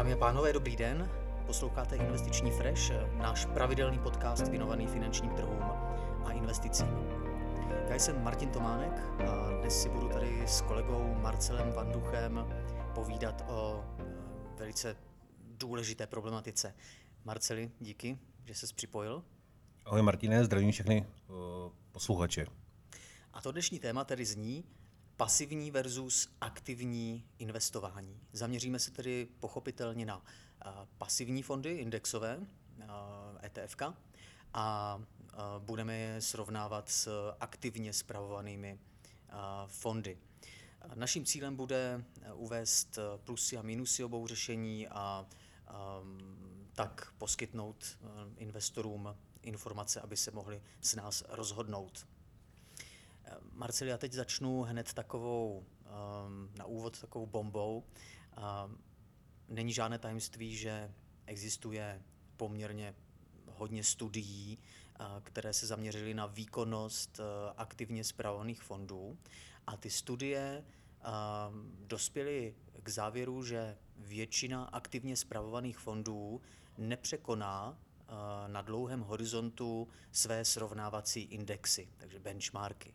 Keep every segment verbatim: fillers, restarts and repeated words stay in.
Dámy a pánové, dobrý den. Posloucháte Investiční Fresh, náš pravidelný podcast věnovaný finančním trhům a investicím. Já jsem Martin Tománek a dnes si budu tady s kolegou Marcelem Vanduchem povídat o velice důležité problematice. Marceli, díky, že ses připojil. Ahoj Martine, zdravím všechny uh, posluchače. A to dnešní téma tedy zní pasivní versus aktivní investování. Zaměříme se tedy pochopitelně na pasivní fondy, indexové, ETFka, a budeme je srovnávat s aktivně spravovanými fondy. Naším cílem bude uvést plusy a minusy obou řešení a tak poskytnout investorům informace, aby se mohli s nás rozhodnout. Marcel, já teď začnu hned takovou, na úvod takovou bombou. Není žádné tajemství, že existuje poměrně hodně studií, které se zaměřily na výkonnost aktivně spravovaných fondů. A ty studie dospěly k závěru, že většina aktivně spravovaných fondů nepřekoná na dlouhém horizontu své srovnávací indexy, takže benchmarky.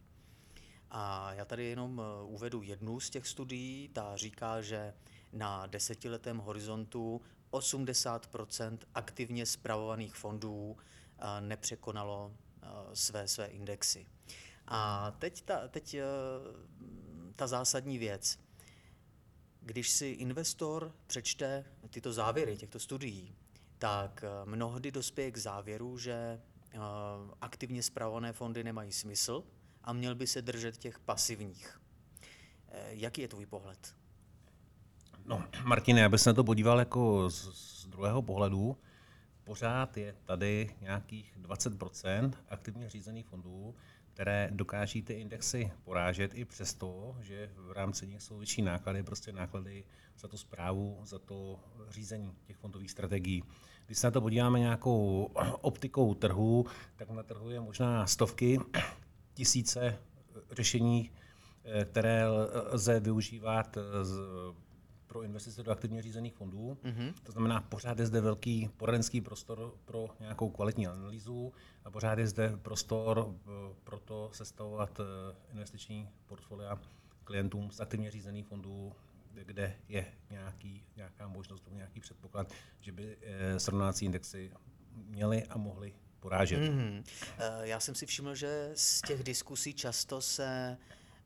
A já tady jenom uvedu jednu z těch studií, ta říká, že na desetiletém horizontu osmdesát procent aktivně spravovaných fondů nepřekonalo své své indexy. A teď ta, teď ta zásadní věc. Když si investor přečte tyto závěry těchto studií, tak mnohdy dospěje k závěru, že aktivně spravované fondy nemají smysl a měl by se držet těch pasivních. Jaký je tvůj pohled? No, Martine, já bych se na to podíval jako z, z druhého pohledu. Pořád je tady nějakých dvacet procent aktivně řízených fondů, které dokáží ty indexy porážet i přesto, že v rámci nich jsou větší náklady, prostě náklady za tu správu, za to řízení těch fondových strategií. Když se na to podíváme nějakou optikou trhu, tak na trhu je možná stovky, tisíce řešení, které lze využívat z pro investice do aktivně řízených fondů. Mm-hmm. To znamená, pořád je zde velký poradenský prostor pro nějakou kvalitní analýzu a pořád je zde prostor pro to sestavovat investiční portfolia klientům z aktivně řízených fondů, kde je nějaký, nějaká možnost, nějaký předpoklad, že by srovnávací indexy měly a mohly porážet. Mm-hmm. Já jsem si všiml, že z těch diskusí často se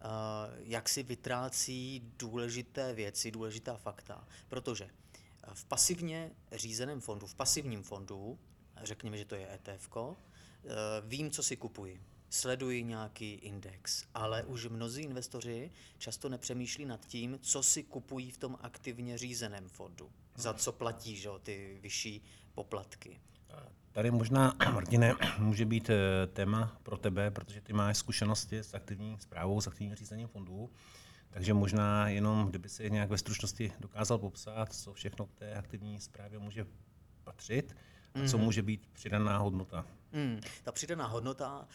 Uh, jak si vytrácí důležité věci, důležitá fakta. Protože v pasivně řízeném fondu, v pasivním fondu, řekněme, že to je ETFko, uh, vím, co si kupuji, sleduji nějaký index, ale už mnozí investoři často nepřemýšlí nad tím, co si kupují v tom aktivně řízeném fondu, za co platí, že, ty vyšší poplatky. Tady možná, Martine, může být téma pro tebe, protože ty máš zkušenosti s aktivní správou, s aktivním řízením fondů, takže možná jenom, kdyby se nějak ve stručnosti dokázal popsat, co všechno k té aktivní správě může patřit a co může být přidaná hodnota. Mm, ta přidaná hodnota,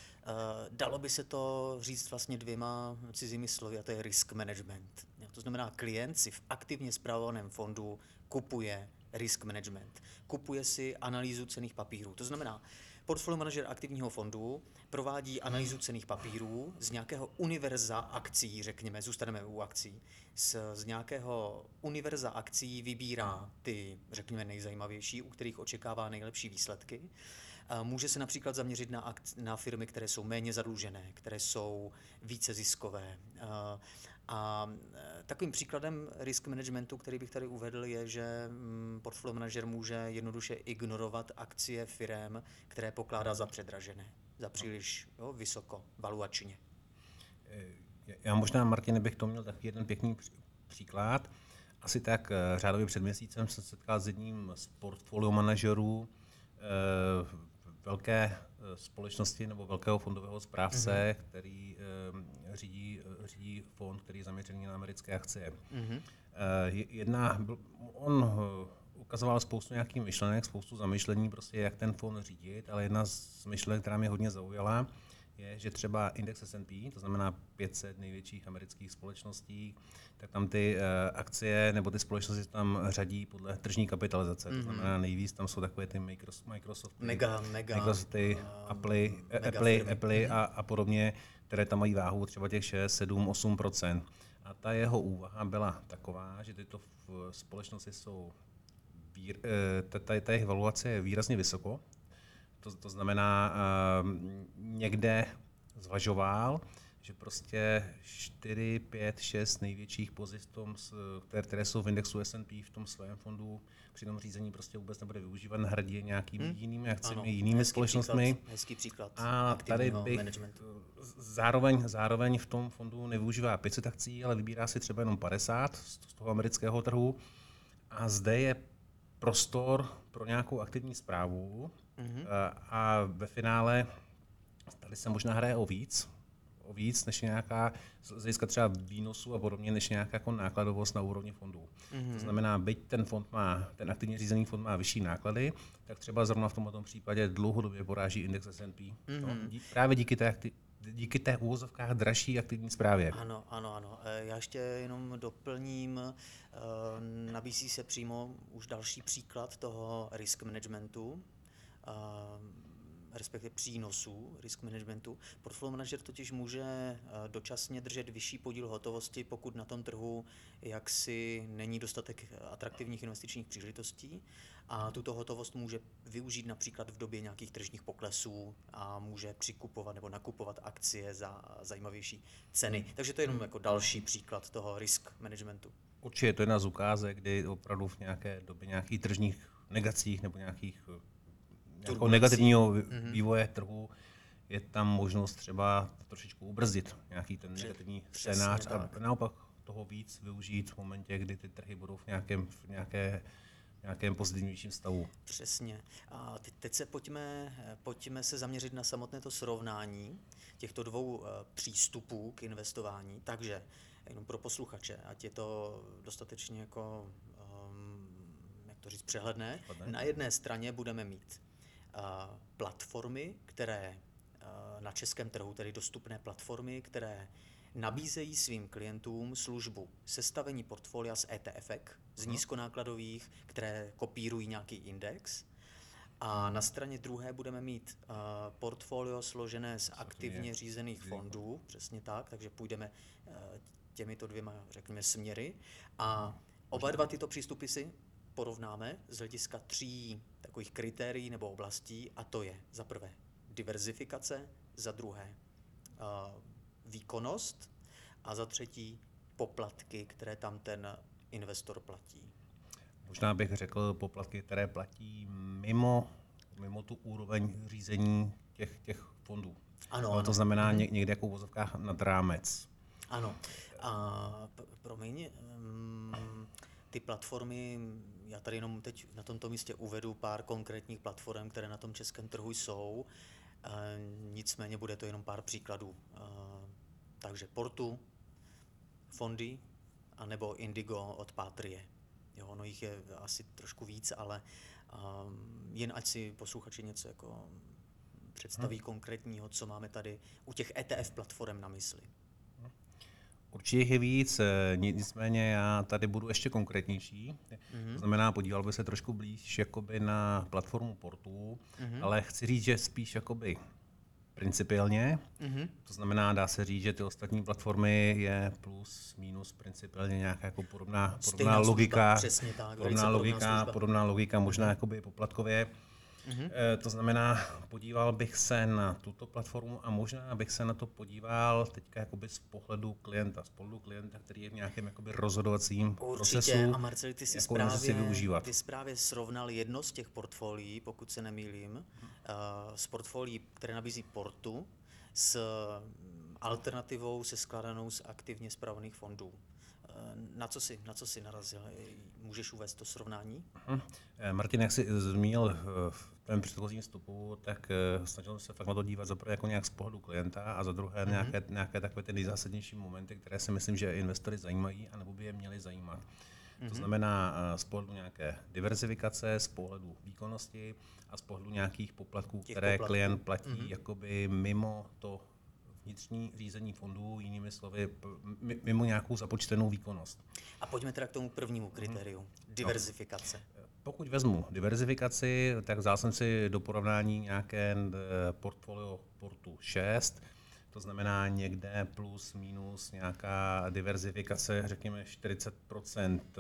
dalo by se to říct vlastně dvěma cizími slovy, a to je risk management. To znamená, klient si v aktivně správovaném fondu kupuje risk management. Kupuje si analýzu cenných papírů. To znamená, portfolio manažer aktivního fondu provádí analýzu cenných papírů z nějakého univerza akcí, řekněme, zůstaneme u akcí, z, z nějakého univerza akcí vybírá ty, řekněme, nejzajímavější, u kterých očekává nejlepší výsledky. Může se například zaměřit na, akci, na firmy, které jsou méně zadlužené, které jsou více ziskové. A takovým příkladem risk managementu, který bych tady uvedl, je, že portfolio manažer může jednoduše ignorovat akcie firem, které pokládá za předražené, za příliš jo, vysoko valuačně. Já možná, Martine, bych to měl taky jeden pěkný příklad. Asi tak řádově před měsícem jsem se setkal s jedním z portfolio manažerů velké společnosti nebo velkého fondového správce, mm-hmm. který e, řídí, řídí fond, který je zaměřený na americké akcie. Mm-hmm. E, jedna, on ukazoval spoustu nějakých myšlenek, spoustu zamyšlení, prostě jak ten fond řídit, ale jedna z myšlenek, která mě hodně zaujala, je, že třeba index S and P, to znamená pět set největších amerických společností, tak tam ty uh, akcie nebo ty společnosti tam řadí podle tržní kapitalizace. Mm-hmm. To znamená nejvíc tam jsou takové ty Microsoft, Microsoft mega, mega, Microsofty, uh, Apple, Apple, Apple a, a podobně, které tam mají váhu třeba těch šest, sedm, osm procent. A ta jeho úvaha byla taková, že tyto společnosti jsou, ta jejich valuace je výrazně vysoko. To, to znamená, uh, někde zvažoval, že prostě čtyři, pět, šest největších pozic, tom, které jsou v indexu S and P v tom svém fondu, při tom řízení prostě vůbec nebude využívat, nahradí nějakými hmm? jinými akcemi, ano, jinými společnostmi. Příklad, hezký příklad a tady bych zároveň, zároveň v tom fondu nevyužívá pět set akcí, ale vybírá si třeba jenom padesát z toho amerického trhu. A zde je prostor pro nějakou aktivní správu. Mm-hmm. A ve finále tady se možná hraje o víc, o víc než nějaká, z hlediska třeba výnosu a podobně, než nějaká jako nákladovost na úrovni fondů. Mm-hmm. To znamená, byť ten fond má, ten aktivně řízený fond má vyšší náklady, tak třeba zrovna v tomto případě dlouhodobě poráží index S and P. Mm-hmm. No, dí, právě díky té aktivní díky té úvozovkách dražší aktivní zprávě. Ano, ano, ano. Já ještě jenom doplním, nabízí se přímo už další příklad toho risk managementu, respektive přínosů risk managementu. Portfolio manažer totiž může dočasně držet vyšší podíl hotovosti, pokud na tom trhu jaksi není dostatek atraktivních investičních příležitostí. A tuto hotovost může využít například v době nějakých tržních poklesů a může přikupovat nebo nakupovat akcie za zajímavější ceny. Takže to je jenom jako další příklad toho risk managementu. Určitě je to jedna z ukázek, kdy opravdu v nějaké době nějakých tržních negacích nebo nějakých jako negativního vývoje mm-hmm. trhu je tam možnost třeba trošičku ubrzdit nějaký ten negativní scénář a naopak toho víc využít v momentě, kdy ty trhy budou v nějakém, v nějaké, nějakém pozitivnějším stavu. Přesně. A teď, teď se pojďme, pojďme se zaměřit na samotné to srovnání těchto dvou přístupů k investování. Takže jenom pro posluchače, ať je to dostatečně jako, jak to říct, přehledné. Na jedné straně budeme mít platformy, které na českém trhu, tedy dostupné platformy, které nabízejí svým klientům službu sestavení portfolia z E T F ek, z nízkonákladových, které kopírují nějaký index. A na straně druhé budeme mít uh, portfolio složené z aktivně řízených fondů, přesně tak, takže půjdeme uh, těmito dvěma, řekněme, směry. A oba dva tyto přístupy si porovnáme z hlediska tří takových kritérií nebo oblastí, a to je za prvé diverzifikace, za druhé uh, výkonnost a za třetí poplatky, které tam ten investor platí. Možná bych řekl poplatky, které platí mimo, mimo tu úroveň řízení těch, těch fondů. Ano, ano. To znamená ně, někde jako v uvozovkách nad rámec. Ano. A p- promiň, um, ty platformy, já tady jenom teď na tomto místě uvedu pár konkrétních platform, které na tom českém trhu jsou, e, nicméně bude to jenom pár příkladů. E, takže Portu, Fondy, anebo Indigo od Patrie. Jo, ono jich je asi trošku víc, ale um, jen ať si posluchači něco jako představí hmm. konkrétního, co máme tady u těch E T F platform na mysli. Určitě je víc, nicméně já tady budu ještě konkrétnější. Mm-hmm. To znamená, podíval by se trošku blíž jakoby na platformu Portu, mm-hmm. ale chci říct, že spíš jakoby principiálně. Mm-hmm. To znamená, dá se říct, že ty ostatní platformy je plus, minus principiálně nějaká jako podobná, podobná logika, služba, tak, podobná, logika podobná logika, možná jakoby poplatkově. Mm-hmm. E, to znamená, podíval bych se na tuto platformu a možná bych se na to podíval teďka jakoby z pohledu klienta, z pohledu klienta, který je v nějakém jakoby rozhodovacím Určitě. procesu. A Marceli, ty jsi správě, ty správě srovnal jedno z těch portfolií, pokud se nemýlím, mm-hmm. uh, z portfolií, které nabízí Portu, s alternativou se skládanou z aktivně spravovaných fondů. Na co jsi, na co jsi narazil? Můžeš uvést to srovnání? Aha. Martin, jak jsi zmínil v tom předchozím vstupu, tak snažil se fakt na to dívat za prvé jako nějak z pohledu klienta a za druhé mm-hmm. nějaké, nějaké takové ty nejzásadnější momenty, které si myslím, že investory zajímají anebo by je měly zajímat. Mm-hmm. To znamená z pohledu nějaké diverzifikace, z pohledu výkonnosti a z pohledu nějakých poplatků, Těch které poplatků. klient platí mm-hmm. jakoby mimo to vnitřní řízení fondů, jinými slovy, mimo nějakou započtenou výkonnost. A pojďme teda k tomu prvnímu kritériu, mm-hmm. diverzifikace. No. Pokud vezmu diverzifikaci, tak vzal jsem si do porovnání nějaké portfolio Portu šest, to znamená někde plus, minus nějaká diverzifikace, řekněme čtyřicet procent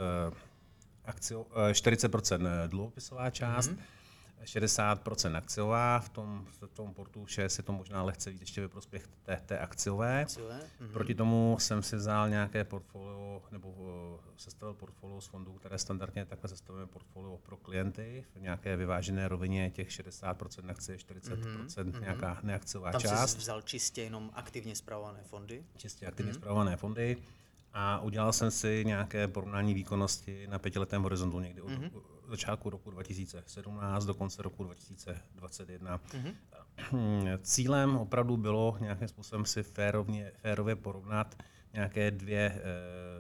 akcio, čtyřicet procent dluhopisová část, mm-hmm. šedesát procent akciová, v tom, v tom Portu šest je to možná lehce víc ještě ve prospěch té, té akciové. akciové? Mm-hmm. Proti tomu jsem si vzal nějaké portfolio, nebo sestavil portfolio z fondů, které standardně takhle sestavujeme portfolio pro klienty v nějaké vyvážené rovině těch šedesát procent akcie, čtyřicet procent mm-hmm. nějaká neakciová Tam část. Tam jsi vzal čistě jenom aktivně spravované fondy? Čistě aktivně mm-hmm. spravované fondy a udělal jsem si nějaké porovnání výkonnosti na pětiletém horizontu někdy od mm-hmm. začátku roku dva tisíce sedmnáct do konce roku dva tisíce dvacet jedna. Mm-hmm. Cílem opravdu bylo nějakým způsobem si férovně, férově porovnat nějaké dvě eh,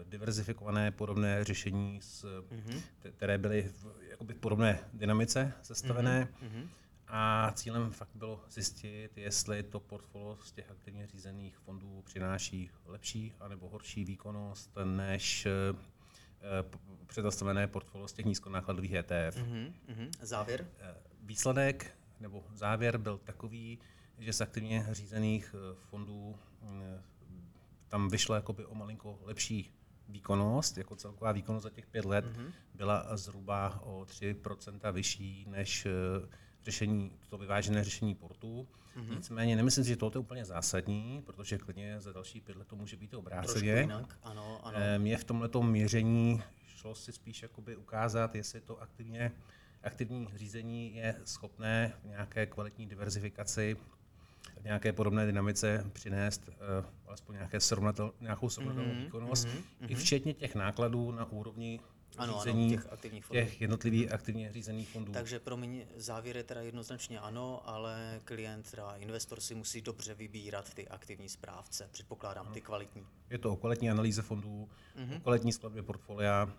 diverzifikované podobné řešení, s, mm-hmm. které byly v jakoby podobné dynamice sestavené. Mm-hmm. A cílem fakt bylo zjistit, jestli to portfolio z těch aktivně řízených fondů přináší lepší anebo horší výkonnost než přednastavené portfolio z těch nízkonákladových E T F. Mm-hmm, mm-hmm. Závěr? Výsledek nebo závěr byl takový, že z aktivně řízených fondů tam vyšlo jakoby o malinko lepší výkonnost, jako celková výkonnost za těch pět let mm-hmm. byla zhruba o tři procenta vyšší než řešení, to vyvážené řešení Portu. Mm-hmm. Nicméně nemyslím si, že tohle je úplně zásadní, protože klidně za další pět let to může být obráceně. Mně v tomto měření šlo si spíš jakoby ukázat, jestli to aktivně, aktivní řízení je schopné v nějaké kvalitní diverzifikaci, v nějaké podobné dynamice přinést uh, alespoň nějaké srovnatel, nějakou srovnatelnou mm-hmm. výkonnost, mm-hmm. i včetně těch nákladů na úrovni Ano, ano, těch, aktivních fondů. těch jednotlivých aktivně řízených fondů. Takže pro mě závěr je teda jednoznačně ano, ale klient, teda investor si musí dobře vybírat ty aktivní správce, předpokládám, ano. ty kvalitní. Je to o kvalitní analýze fondů, mm-hmm. o kvalitní skladbě portfolia,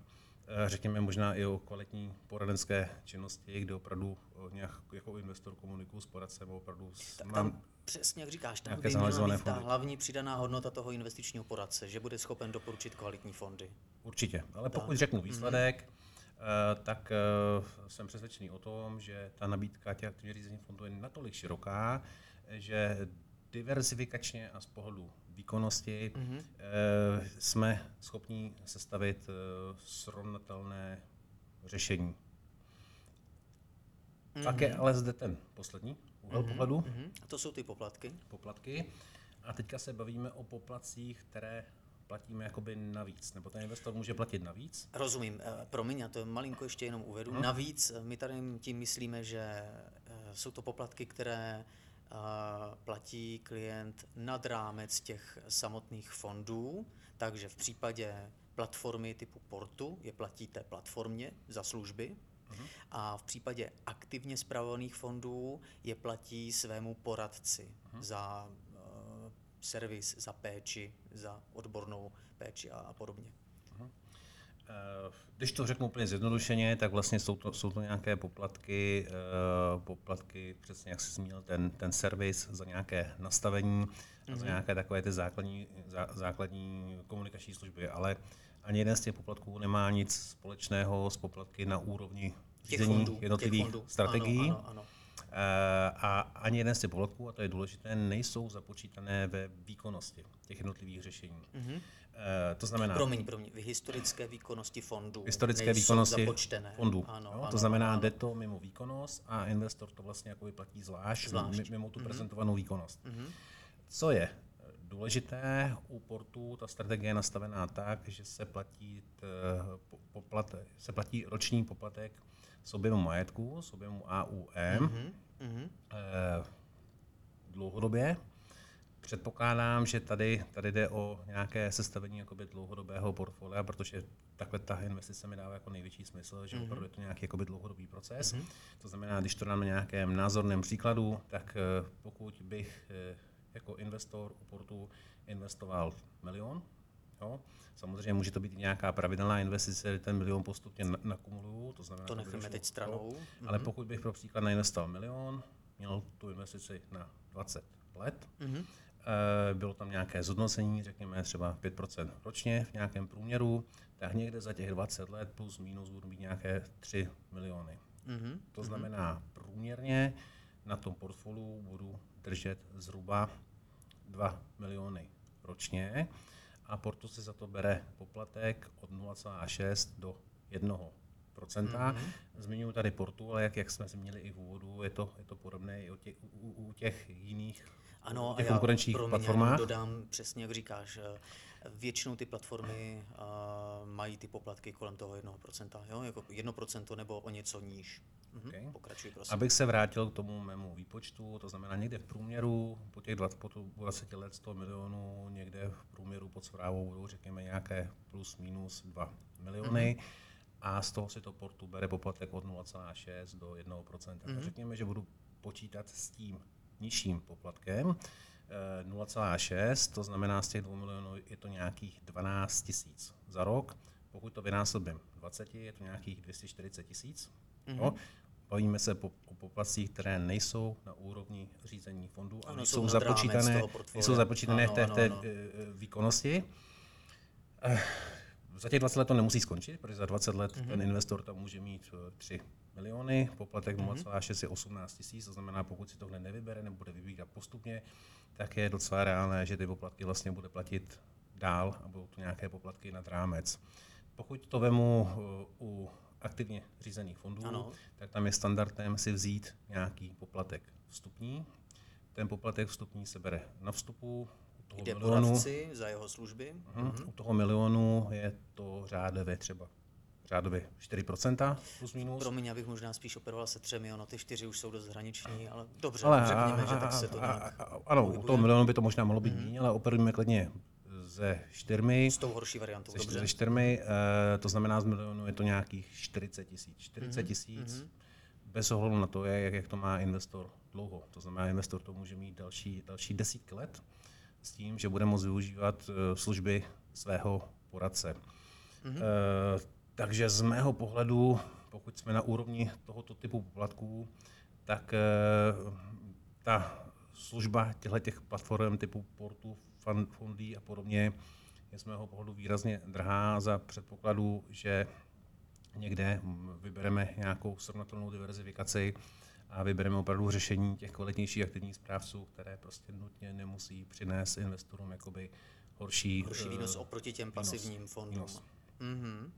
řekněme možná i o kvalitní poradenské činnosti, kde opravdu nějak, jako investor komunikuju s poradcem, opravdu tak mám... Tam... Přesně, jak říkáš, tam by měla být ta hlavní přidaná hodnota toho investičního poradce, že bude schopen doporučit kvalitní fondy. Určitě, ale pokud tak. řeknu výsledek, mm-hmm. tak jsem přesvědčený o tom, že ta nabídka těch aktivně řízených fondů je natolik široká, že diverzifikačně a z pohledu výkonnosti mm-hmm. jsme schopni sestavit srovnatelné řešení. Mm-hmm. Tak je ale zde ten poslední. Mm-hmm. Mm-hmm. A to jsou ty poplatky. Poplatky. A teďka se bavíme o poplatcích, které platíme jakoby navíc, nebo ten investor může platit navíc? Rozumím. Promiň, já to malinko ještě jenom uvedu. No. Navíc my tady tím myslíme, že jsou to poplatky, které platí klient nad rámec těch samotných fondů, takže v případě platformy typu Portu je platíte platformě za služby, a v případě aktivně spravovaných fondů je platí svému poradci uh-huh. za uh, servis, za péči, za odbornou péči a, a podobně. Uh-huh. Když to řeknu úplně zjednodušeně, tak vlastně jsou to, jsou to nějaké poplatky, uh, poplatky, přesně jak jsi zmínil, ten, ten servis za nějaké nastavení uh-huh. a za nějaké takové ty základní, zá, základní komunikační služby, ale ani jeden z těch poplatků nemá nic společného s poplatky na úrovni řízení jednotlivých strategií. Ano, ano, ano. A ani jeden z těch poplatků, a to je důležité, nejsou započítané ve výkonnosti těch jednotlivých řešení. Mm-hmm. To znamená... Promiň, promiň, historické výkonnosti fondů historické nejsou výkonnosti započtené. Fondů. Ano, no, ano, to znamená, ano. jde to mimo výkonnost a investor to vlastně jakoby platí zvlášť, zvlášť. mimo tu mm-hmm. prezentovanou výkonnost. Mm-hmm. Co je? Důležité u Portu ta strategie je nastavená tak, že se platí, t, poplatek, se platí roční poplatek s objemu majetku, s objemu A U M mm-hmm, mm-hmm. Eh, dlouhodobě. Předpokládám, že tady, tady jde o nějaké sestavení jakoby dlouhodobého portfolia, protože takhle ta investice mi dává jako největší smysl, že mm-hmm. opravdu je to nějaký jakoby dlouhodobý proces. Mm-hmm. To znamená, když to dám na nějakém názorném příkladu, tak eh, pokud bych eh, jako investor u Portu investoval milion Jo? Samozřejmě může to být i nějaká pravidelná investice, kdy ten milion postupně nakumuluju, to znamená, to necháme teď stranou. Mm-hmm. Ale pokud bych pro příklad nainvestoval milion, měl tu investici na dvacet let, mm-hmm. Bylo tam nějaké zhodnocení, řekněme třeba pět procent ročně v nějakém průměru, tak někde za těch dvacet let plus minus budou mít nějaké tři miliony. Mm-hmm. To znamená průměrně na tom portfoliu budu držet zhruba dva miliony ročně a Portu se za to bere poplatek od nula celá šest do jednoho. Mm-hmm. Zmiňuji tady Portu, ale jak, jak jsme zmínili i v úvodu, je to, je to podobné i u těch, u, u těch jiných ano, těch a já konkurenčních pro mě platformách. Dodám přesně, jak říkáš, většinou ty platformy uh, mají ty poplatky kolem toho jednoho procenta, jo? Jako jedno procento nebo o něco níž. Mhm. Okay. Pokračuj, prosím. Abych se vrátil k tomu mému výpočtu, to znamená někde v průměru po těch dvacet, po dvacet let sto milionů, někde v průměru pod správou budou řekněme nějaké plus minus dva miliony. Mhm. A z toho si to Portu bere poplatek od nula celá šest do jednoho procenta. Mm-hmm. Řekněme, že budu počítat s tím nižším poplatkem. nula celá šest, to znamená z těch dvou milionů je to nějakých dvanáct tisíc za rok. Pokud to vynásobím dvacet, je to nějakých dvě stě čtyřicet tisíc. Mm-hmm. No, bavíme se po, o poplatcích, které nejsou na úrovni řízení fondů a nejsou no, započítané, nejsou započítané no, v té, no, no. té výkonnosti. Za těch dvacet let to nemusí skončit, protože za dvacet let mm-hmm. ten investor tam může mít tři miliony, poplatek mm-hmm. nula celá šest je osmnáct tisíc, to znamená, pokud si tohle nevybere nebo bude vybírat postupně, tak je docela reálné, že ty poplatky vlastně bude platit dál a budou to nějaké poplatky nad rámec. Pokud to vemu u aktivně řízených fondů, ano. tak tam je standardem si vzít nějaký poplatek vstupní. Ten poplatek vstupní se bere na vstupu, jde poradci za jeho služby. Uhum. Uhum. U toho milionu je to řádově třeba řádově čtyři procenta plus minus. Promiň, já bych možná spíš operoval se třemi, ono ty čtyři už jsou dost hraniční, ale dobře, ale řekněme, a, že tak se to a, nějak a, ano, u toho milionu by to možná mohlo být méně, ale operujeme klidně ze čtyřmi. S tou horší variantou, ze dobře. Ze čtyřmi, e, to znamená z milionu je to nějakých čtyřicet tisíc. čtyřicet tisíc bez ohledu na to, jak, jak to má investor dlouho. To znamená, investor to může mít další, další desítky let, s tím, že bude moct využívat služby svého poradce. Mm-hmm. E, takže z mého pohledu, pokud jsme na úrovni tohoto typu poplatků, tak e, ta služba těchto platform typu Portu, Fondy a podobně je z mého pohledu výrazně drahá za předpokladu, že někde vybereme nějakou srovnatelnou diverzifikaci a vybereme opravdu řešení těch kvalitnějších aktivních správců, které prostě nutně nemusí přinést investorům jakoby horší, horší výnos oproti těm výnos, pasivním fondům. Mm-hmm.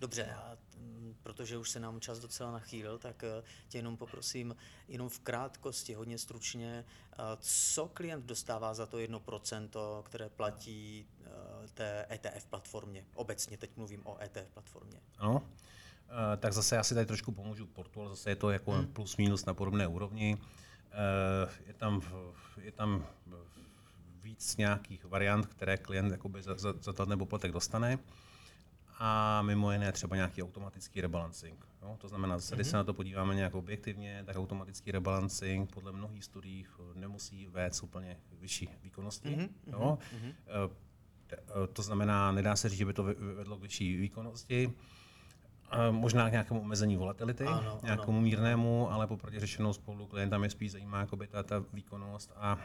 Dobře, a protože už se nám čas docela nachýlil, tak tě jenom poprosím, jenom v krátkosti, hodně stručně, co klient dostává za to jedno procento, které platí té E T F platformě? Obecně teď mluvím o E T F platformě. Ano. Uh, tak zase já si tady trošku pomůžu Portu, ale zase je to jako hmm. plus minus na podobné úrovni. Uh, je tam, je tam víc nějakých variant, které klient jakoby za, za, za ten poplatek dostane. A mimo jiné třeba nějaký automatický rebalancing. Jo? To znamená, zase, hmm. když se na to podíváme nějak objektivně, tak automatický rebalancing podle mnohých studií nemusí vést úplně vyšší výkonnosti. Hmm. Jo? Hmm. Uh, to znamená, nedá se říct, že by to vedlo k vyšší výkonnosti. Možná k nějakému omezení volatility, ano, nějakému ano. mírnému, ale popravdě řešenou spolu klienta mě spíš zajímá jakoby ta, ta výkonnost a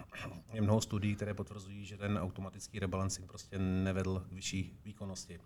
je mnoho studií, které potvrzují, že ten automatický rebalancing prostě nevedl k vyšší výkonnosti.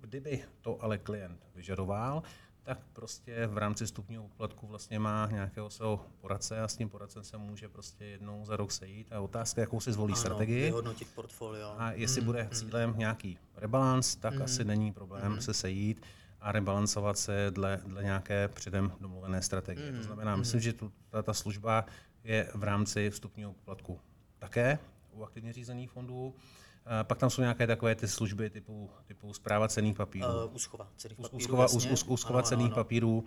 Kdyby to ale klient vyžadoval, tak prostě v rámci vstupního poplatku vlastně má nějakého svého poradce a s tím poradcem se může prostě jednou za rok sejít a otázka, jakou si zvolí ano, strategii. Vyhodnotit portfolio. A jestli mm, bude mm. cílem nějaký rebalans, tak mm. asi není problém mm. se sejít a rebalancovat se dle, dle nějaké předem domluvené strategie. Mm. To znamená, mm. myslím, že tu, ta, ta služba je v rámci vstupního poplatku také u aktivně řízených fondů. A pak tam jsou nějaké takové ty služby typu, typu správa cenných papírů. Uh, úschova cenných papírů. Úschova, us, úschova ano, cenných ano, ano. papírů.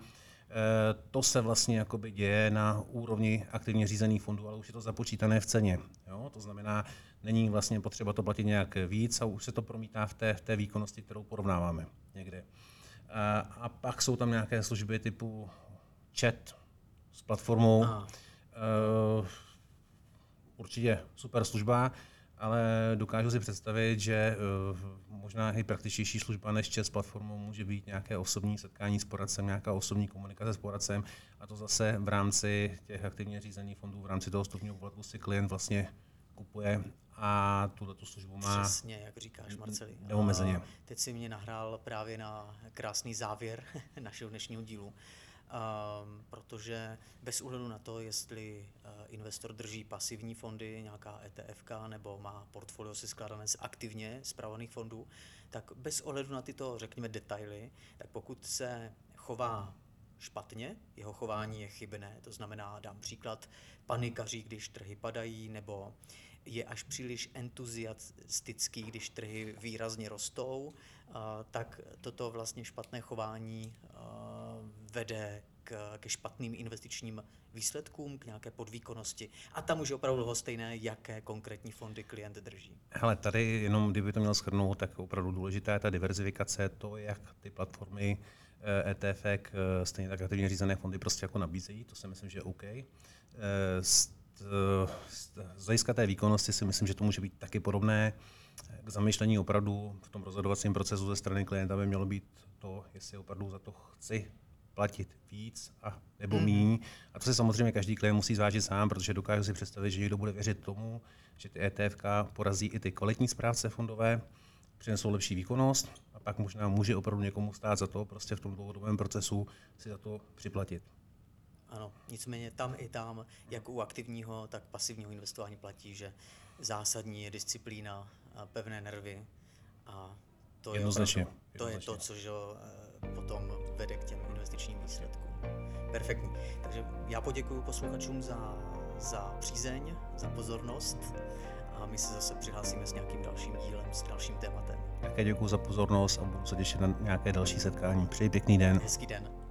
E, to se vlastně jakoby děje na úrovni aktivně řízených fondů, ale už je to započítané v ceně. Jo? To znamená, není vlastně potřeba to platit nějak víc a už se to promítá v té, v té výkonnosti, kterou porovnáváme někde. E, a pak jsou tam nějaké služby typu chat s platformou. E, určitě super služba. ale dokážu si představit, že možná i praktičtější služba než chat s platformou může být nějaké osobní setkání s poradcem, nějaká osobní komunikace s poradcem, a to zase v rámci těch aktivně řízených fondů, v rámci toho stupňového volatku si klient vlastně kupuje a tuhle tu službu má. Přesně, jak říkáš, Marceli. Neomezeně. Teď si mě nahrál právě na krásný závěr našeho dnešního dílu. Um, protože bez ohledu na to, jestli uh, investor drží pasivní fondy, nějaká ETFka, nebo má portfolio si skládané z aktivně spravovaných fondů, tak bez ohledu na tyto, řekněme, detaily, tak pokud se chová špatně, jeho chování je chybné, to znamená, dám příklad, panikaří, když trhy padají, nebo je až příliš entuziastický, když trhy výrazně rostou, uh, tak toto vlastně špatné chování uh, vede k, ke špatným investičním výsledkům, k nějaké podvýkonnosti. A tam už je opravdu stejné, jaké konkrétní fondy klient drží. Hele, tady jenom, kdyby to měl shrnout, tak opravdu důležitá je ta diverzifikace, to, jak ty platformy E T F, stejně tak aktivně řízené fondy prostě jako nabízejí, to si myslím, že je OK. Z, z, z hlediska té výkonnosti si myslím, že to může být taky podobné. K zamýšlení opravdu v tom rozhodovacím procesu ze strany klienta by mělo být to, jestli opravdu za to chci platit víc a nebo míň. A to se samozřejmě každý klient musí zvážit sám, protože dokážu si představit, že někdo bude věřit tomu, že ty ETFka porazí i ty kvalitní správce fondové, přinesou lepší výkonnost a pak možná může opravdu někomu stát za to, prostě v tom dlouhodobém procesu si za to připlatit. Ano, nicméně tam i tam, jak u aktivního, tak pasivního investování platí, že zásadní je disciplína, pevné nervy a to je, opravdu, to je to, což potom vede k těm investičním výsledkům. Perfektní. Takže já poděkuji posluchačům za, za přízeň, za pozornost a my se zase přihlásíme s nějakým dalším dílem, s dalším tématem. Také děkuji za pozornost a budu se těšit na nějaké další setkání. Přeji pěkný den. Hezký den.